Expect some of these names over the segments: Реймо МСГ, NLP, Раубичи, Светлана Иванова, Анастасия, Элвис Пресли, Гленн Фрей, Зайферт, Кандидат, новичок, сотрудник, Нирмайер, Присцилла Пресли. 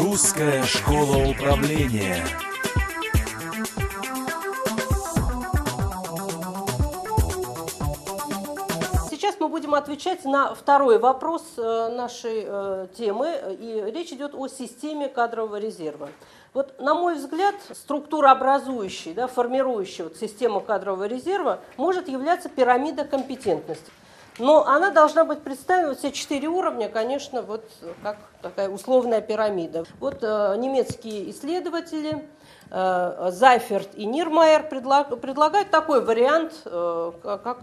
Русская школа управления. Сейчас мы будем отвечать на второй вопрос нашей темы. И речь идет о системе кадрового резерва. Вот, на мой взгляд, структурообразующей, формирующей систему кадрового резерва может являться пирамида компетентности. Но она должна быть представлена, все четыре уровня, конечно, вот как такая условная пирамида. Вот немецкие исследователи Зайферт и Нирмайер предлагают такой вариант, как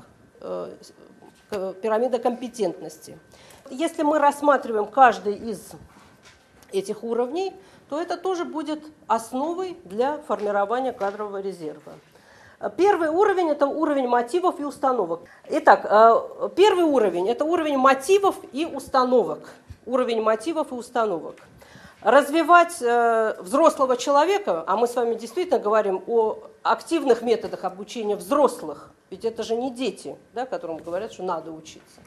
пирамида компетентности. Если мы рассматриваем каждый из этих уровней, то это тоже будет основой для формирования кадрового резерва. Первый уровень – это уровень мотивов и установок. Итак, первый уровень – это уровень мотивов и установок. Уровень мотивов и установок. Развивать взрослого человека, а мы с вами действительно говорим о активных методах обучения взрослых, ведь это же не дети, которым говорят, что надо учиться.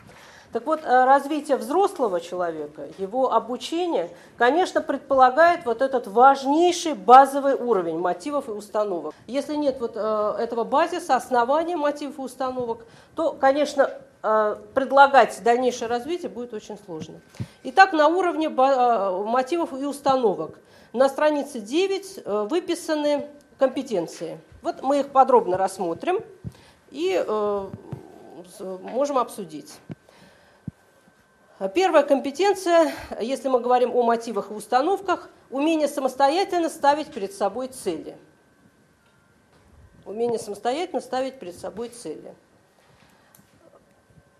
Так вот, развитие взрослого человека, его обучение, конечно, предполагает вот этот важнейший базовый уровень мотивов и установок. Если нет вот этого базиса, основания мотивов и установок, то, конечно, предлагать дальнейшее развитие будет очень сложно. Итак, на уровне мотивов и установок на странице 9 выписаны компетенции. Вот мы их подробно рассмотрим и можем обсудить. Первая компетенция, если мы говорим о мотивах и установках, умение самостоятельно ставить перед собой цели. Умение самостоятельно ставить перед собой цели.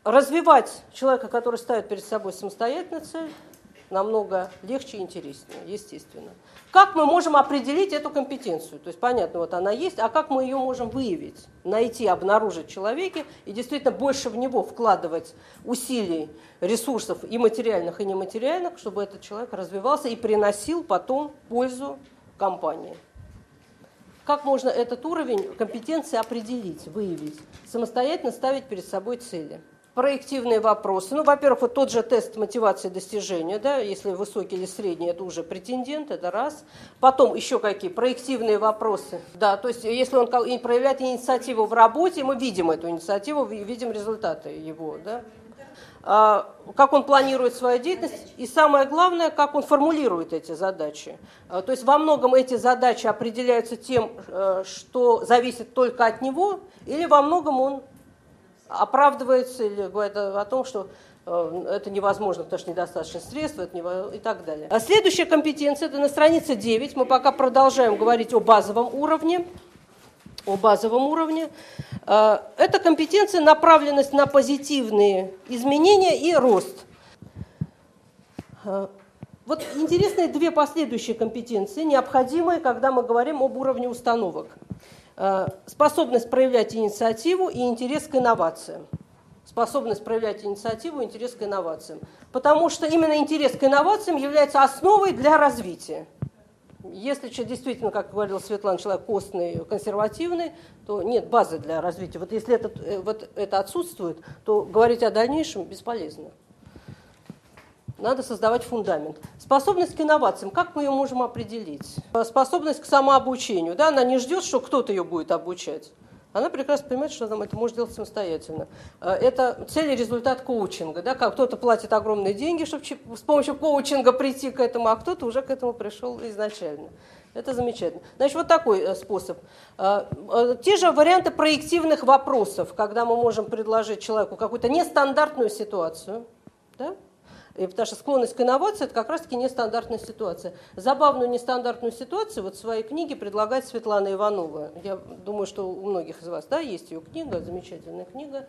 Развивать человека, который ставит перед собой самостоятельно цель, намного легче и интереснее, естественно. Как мы можем определить эту компетенцию? То есть, понятно, вот она есть, а как мы ее можем выявить, найти, обнаружить в человеке и действительно больше в него вкладывать усилий, ресурсов и материальных, и нематериальных, чтобы этот человек развивался и приносил потом пользу компании. Как можно этот уровень компетенции определить, выявить, самостоятельно ставить перед собой цели? Проективные вопросы. Ну, во-первых, вот тот же тест мотивации достижения, если высокий или средний, это уже претендент, это раз. Потом еще какие проективные вопросы. Да, то есть если он проявляет инициативу в работе, мы видим эту инициативу, видим результаты его, как он планирует свою деятельность и, самое главное, как он формулирует эти задачи. То есть во многом эти задачи определяются тем, что зависит только от него, или во многом он оправдывается или говорит о том, что это невозможно, потому что недостаточно средств и так далее. А следующая компетенция – это на странице 9. Мы пока продолжаем говорить о базовом уровне. О базовом уровне. Это компетенция, направленность на позитивные изменения и рост. Вот интересные две последующие компетенции, необходимые, когда мы говорим об уровне установок. Способность проявлять инициативу и интерес к инновациям. Способность проявлять инициативу и интерес к инновациям. Потому что именно интерес к инновациям является основой для развития. Если действительно, как говорила Светлана, человек костный, консервативный, то нет базы для развития. Вот если это отсутствует, то говорить о дальнейшем бесполезно. Надо создавать фундамент. Способность к инновациям, как мы ее можем определить? Способность к самообучению. Она не ждет, что кто-то ее будет обучать. Она прекрасно понимает, что она это может делать самостоятельно. Это цель и результат коучинга. Как кто-то платит огромные деньги, чтобы с помощью коучинга прийти к этому, а кто-то уже к этому пришел изначально. Это замечательно. Значит, вот такой способ. Те же варианты проективных вопросов, когда мы можем предложить человеку какую-то нестандартную ситуацию, потому что склонность к инновации – это как раз-таки нестандартная ситуация. Забавную нестандартную ситуацию в своей книге предлагает Светлана Иванова. Я думаю, что у многих из вас есть ее книга, замечательная книга,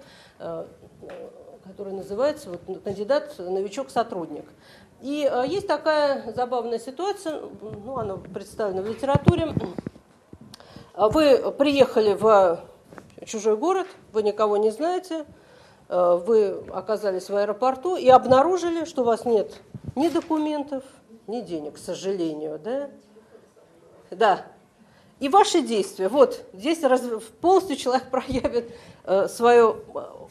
которая называется «Кандидат, новичок, сотрудник». И есть такая забавная ситуация, она представлена в литературе. Вы приехали в чужой город, вы никого не знаете, вы оказались в аэропорту и обнаружили, что у вас нет ни документов, ни денег, к сожалению. И ваши действия. Вот здесь полностью человек проявит свое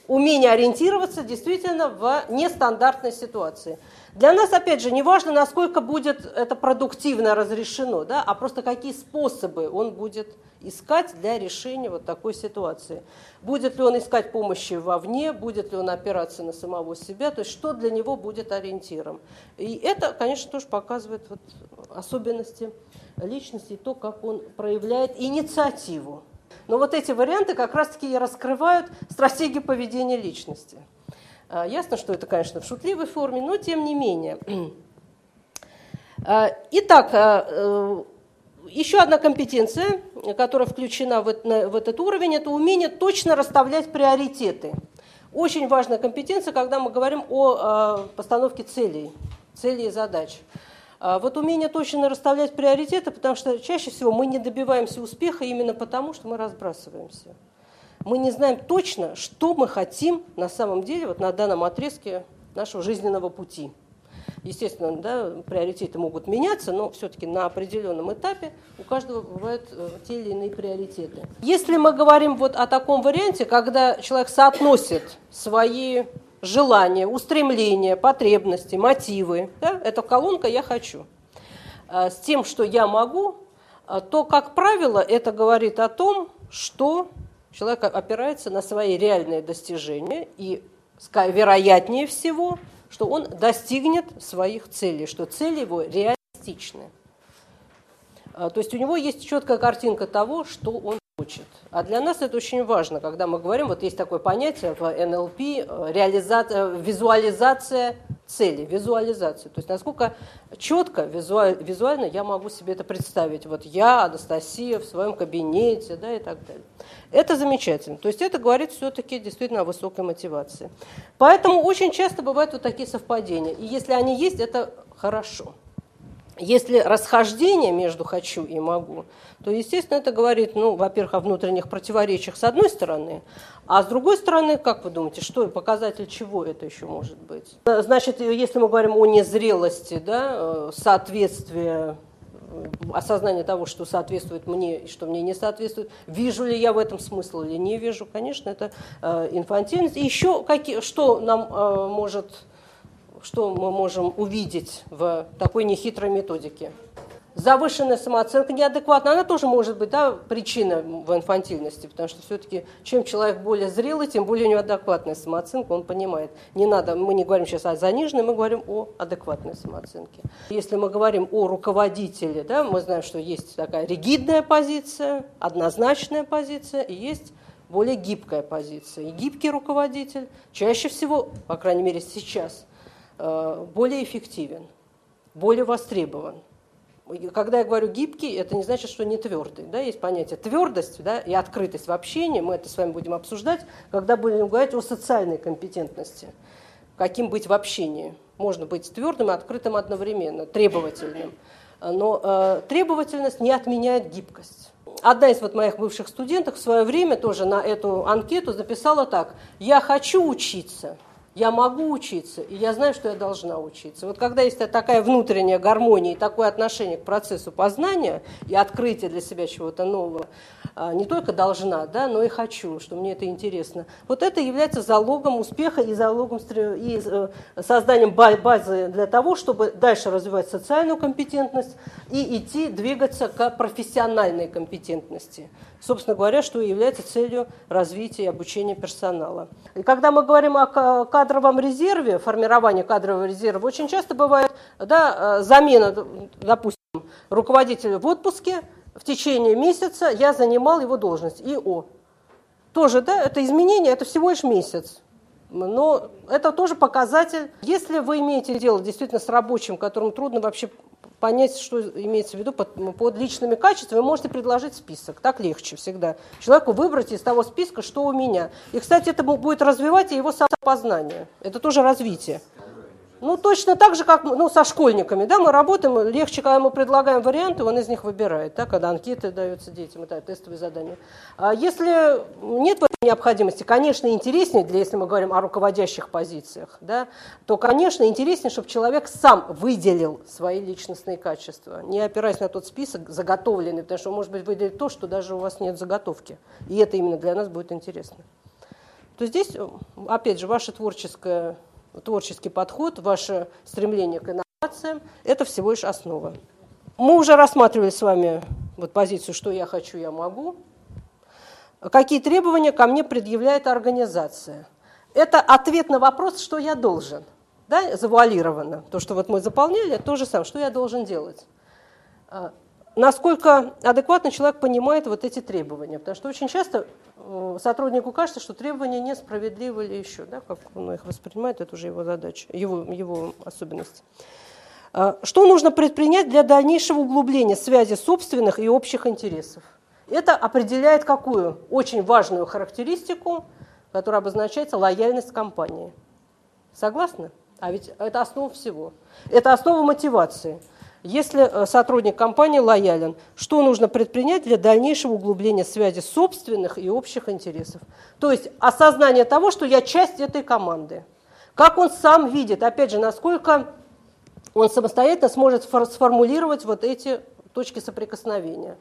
умение ориентироваться действительно в нестандартной ситуации. Для нас, опять же, не важно, насколько будет это продуктивно разрешено, да, а просто какие способы он будет искать для решения вот такой ситуации. Будет ли он искать помощи вовне, будет ли он опираться на самого себя, то есть что для него будет ориентиром. И это, конечно, тоже показывает вот особенности личности, то, как он проявляет инициативу. Но вот эти варианты как раз-таки и раскрывают стратегии поведения личности. Ясно, что это, конечно, в шутливой форме, но тем не менее. Итак, еще одна компетенция, которая включена в этот уровень, это умение точно расставлять приоритеты. Очень важная компетенция, когда мы говорим о постановке целей и задач. Вот умение точно расставлять приоритеты, потому что чаще всего мы не добиваемся успеха именно потому, что мы разбрасываемся. Мы не знаем точно, что мы хотим на самом деле вот на данном отрезке нашего жизненного пути. Естественно, да, приоритеты могут меняться, но все-таки на определенном этапе у каждого бывают те или иные приоритеты. Если мы говорим вот о таком варианте, когда человек соотносит свои желания, устремления, потребности, мотивы, да, это колонка «я хочу», с тем, что «я могу», то, как правило, это говорит о том, что человек опирается на свои реальные достижения и, вероятнее всего, что он достигнет своих целей, что цели его реалистичны. То есть у него есть четкая картинка того, что он хочет. А для нас это очень важно, когда мы говорим, вот есть такое понятие в NLP, визуализация цели, визуализация. То есть насколько четко визуально я могу себе это представить. Вот я, Анастасия, в своем кабинете, да, и так далее. Это замечательно. То есть это говорит все-таки действительно о высокой мотивации. Поэтому очень часто бывают вот такие совпадения. И если они есть, это хорошо. Если расхождение между «хочу» и «могу», то, естественно, это говорит, ну, во-первых, о внутренних противоречиях с одной стороны, а с другой стороны, как вы думаете, что показатель чего это еще может быть? Значит, если мы говорим о незрелости, да, соответствии, осознание того, что соответствует мне и что мне не соответствует, вижу ли я в этом смысл или не вижу, конечно, это инфантильность. И еще что мы можем увидеть в такой нехитрой методике. Завышенная самооценка неадекватна, она тоже может быть, да, причина в инфантильности, потому что все-таки чем человек более зрелый, тем более неадекватная самооценка, он понимает. Не надо, мы не говорим сейчас о заниженной, мы говорим о адекватной самооценке. Если мы говорим о руководителе, да, мы знаем, что есть такая ригидная позиция, однозначная позиция и есть более гибкая позиция. И гибкий руководитель чаще всего, по крайней мере сейчас, более эффективен, более востребован. Когда я говорю гибкий, это не значит, что не твердый. Да? Есть понятие твердость, да, и открытость в общении. Мы это с вами будем обсуждать, когда будем говорить о социальной компетентности. Каким быть в общении? Можно быть твердым и открытым одновременно, требовательным. Но требовательность не отменяет гибкость. Одна из вот моих бывших студенток в свое время тоже на эту анкету записала так: «Я хочу учиться». Я могу учиться, и я знаю, что я должна учиться. Вот когда есть такая внутренняя гармония и такое отношение к процессу познания и открытия для себя чего-то нового, не только должна, да, но и хочу, что мне это интересно. Вот это является залогом успеха и залогом и созданием базы для того, чтобы дальше развивать социальную компетентность и двигаться к профессиональной компетентности. Собственно говоря, что и является целью развития и обучения персонала. И когда мы говорим о кадровом резерве, формирование кадрового резерва, очень часто бывает, да, замена, допустим, руководителя в отпуске, в течение месяца я занимал его должность, ИО. Тоже, да, это изменение, это всего лишь месяц. Но это тоже показатель. Если вы имеете дело действительно с рабочим, которому трудно вообще понять, что имеется в виду под личными качествами, вы можете предложить список. Так легче всегда человеку выбрать из того списка, что у меня. И, кстати, это будет развивать и его самопознание. Это тоже развитие. Ну, точно так же, как со школьниками. Да, мы работаем, легче, когда мы предлагаем варианты, он из них выбирает, да, когда анкеты даются детям, это тестовые задания. А если нет необходимости, конечно, интереснее, если мы говорим о руководящих позициях, да, то, конечно, интереснее, чтобы человек сам выделил свои личностные качества, не опираясь на тот список заготовленный, потому что он может быть выделить то, что даже у вас нет заготовки. И это именно для нас будет интересно. то здесь, опять же, ваш творческий подход, ваше стремление к инновациям – это всего лишь основа. Мы уже рассматривали с вами вот позицию «что я хочу, я могу». Какие требования ко мне предъявляет организация? Это ответ на вопрос «что я должен?». Да, завуалировано. То, что вот мы заполняли, это то же самое, что я должен делать. Насколько адекватно человек понимает вот эти требования. Потому что очень часто сотруднику кажется, что требования несправедливы или еще. Да, как он их воспринимает, это уже его задача, его особенность. Что нужно предпринять для дальнейшего углубления связи собственных и общих интересов? Это определяет какую? Очень важную характеристику, которая обозначается лояльность компании. Согласны? А ведь это основа всего. Это основа мотивации. Если сотрудник компании лоялен, что нужно предпринять для дальнейшего углубления связи собственных и общих интересов? То есть осознание того, что я часть этой команды. Как он сам видит, опять же, насколько он самостоятельно сможет сформулировать вот эти точки соприкосновения.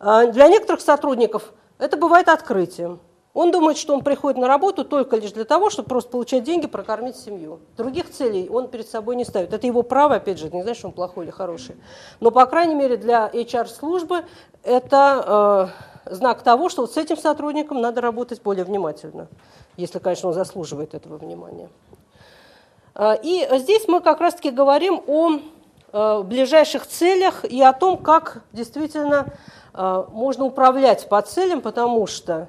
Для некоторых сотрудников это бывает открытием. Он думает, что он приходит на работу только лишь для того, чтобы просто получать деньги, прокормить семью. Других целей он перед собой не ставит. Это его право, опять же, это не значит, что он плохой или хороший. Но, по крайней мере, для HR-службы это знак того, что вот с этим сотрудником надо работать более внимательно, если, конечно, он заслуживает этого внимания. И здесь мы как раз-таки говорим о ближайших целях и о том, как действительно можно управлять по целям, потому что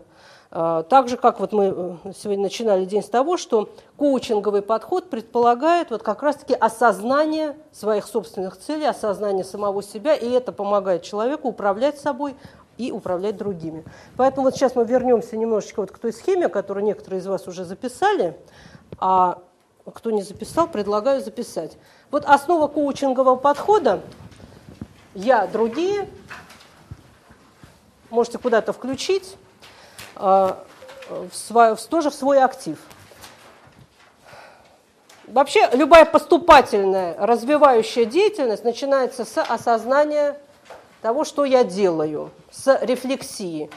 так же, как вот мы сегодня начинали день с того, что коучинговый подход предполагает вот как раз-таки осознание своих собственных целей, осознание самого себя, и это помогает человеку управлять собой и управлять другими. Поэтому вот сейчас мы вернемся немножечко вот к той схеме, которую некоторые из вас уже записали, а кто не записал, предлагаю записать. Вот основа коучингового подхода «я, другие», можете куда-то включить, тоже в свой актив. Вообще любая поступательная, развивающая деятельность начинается с осознания того, что я делаю, с рефлексии.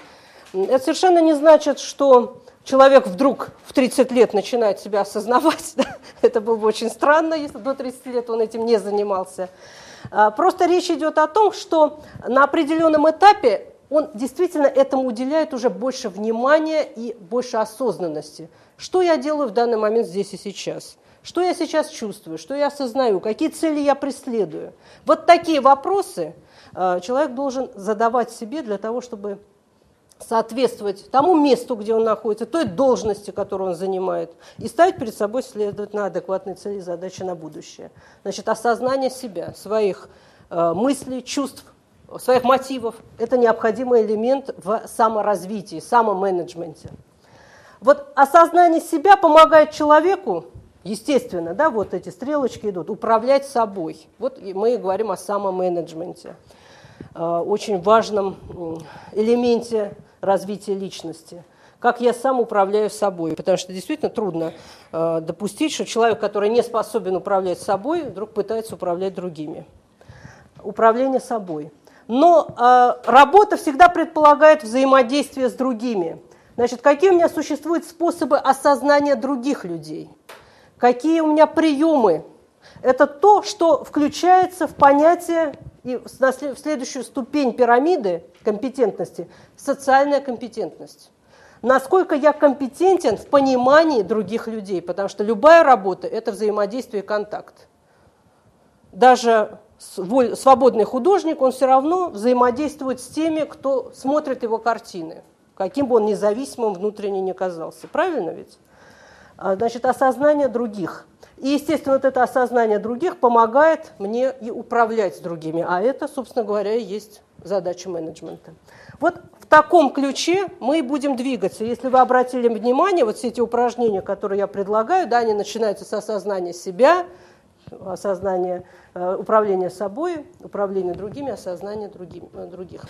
Это совершенно не значит, что человек вдруг в 30 лет начинает себя осознавать. Это было бы очень странно, если до 30 лет он этим не занимался. Просто речь идет о том, что на определенном этапе он действительно этому уделяет уже больше внимания и больше осознанности. Что я делаю в данный момент здесь и сейчас? Что я сейчас чувствую? Что я осознаю? Какие цели я преследую? Вот такие вопросы человек должен задавать себе для того, чтобы соответствовать тому месту, где он находится, той должности, которую он занимает, и ставить перед собой, следовательно, адекватные цели и задачи на будущее. Значит, осознание себя, своих мыслей, чувств, своих мотивов – это необходимый элемент в саморазвитии, самоменеджменте. Вот осознание себя помогает человеку, естественно, да, вот эти стрелочки идут, управлять собой. Вот мы и говорим о самоменеджменте, очень важном элементе развития личности. Как я сам управляю собой, потому что действительно трудно допустить, что человек, который не способен управлять собой, вдруг пытается управлять другими. Управление собой. Но работа всегда предполагает взаимодействие с другими. Значит, какие у меня существуют способы осознания других людей? Какие у меня приемы? Это то, что включается в понятие и в следующую ступень пирамиды компетентности – социальная компетентность. Насколько я компетентен в понимании других людей, потому что любая работа – это взаимодействие и контакт. Даже свободный художник, он все равно взаимодействует с теми, кто смотрит его картины, каким бы он независимым внутренне ни казался. Правильно ведь? Значит, осознание других. И, естественно, вот это осознание других помогает мне и управлять другими. А это, собственно говоря, и есть задача менеджмента. Вот в таком ключе мы и будем двигаться. Если вы обратили внимание, вот все эти упражнения, которые я предлагаю, да, они начинаются с осознания себя, осознание управления собой, управление другими, осознание других.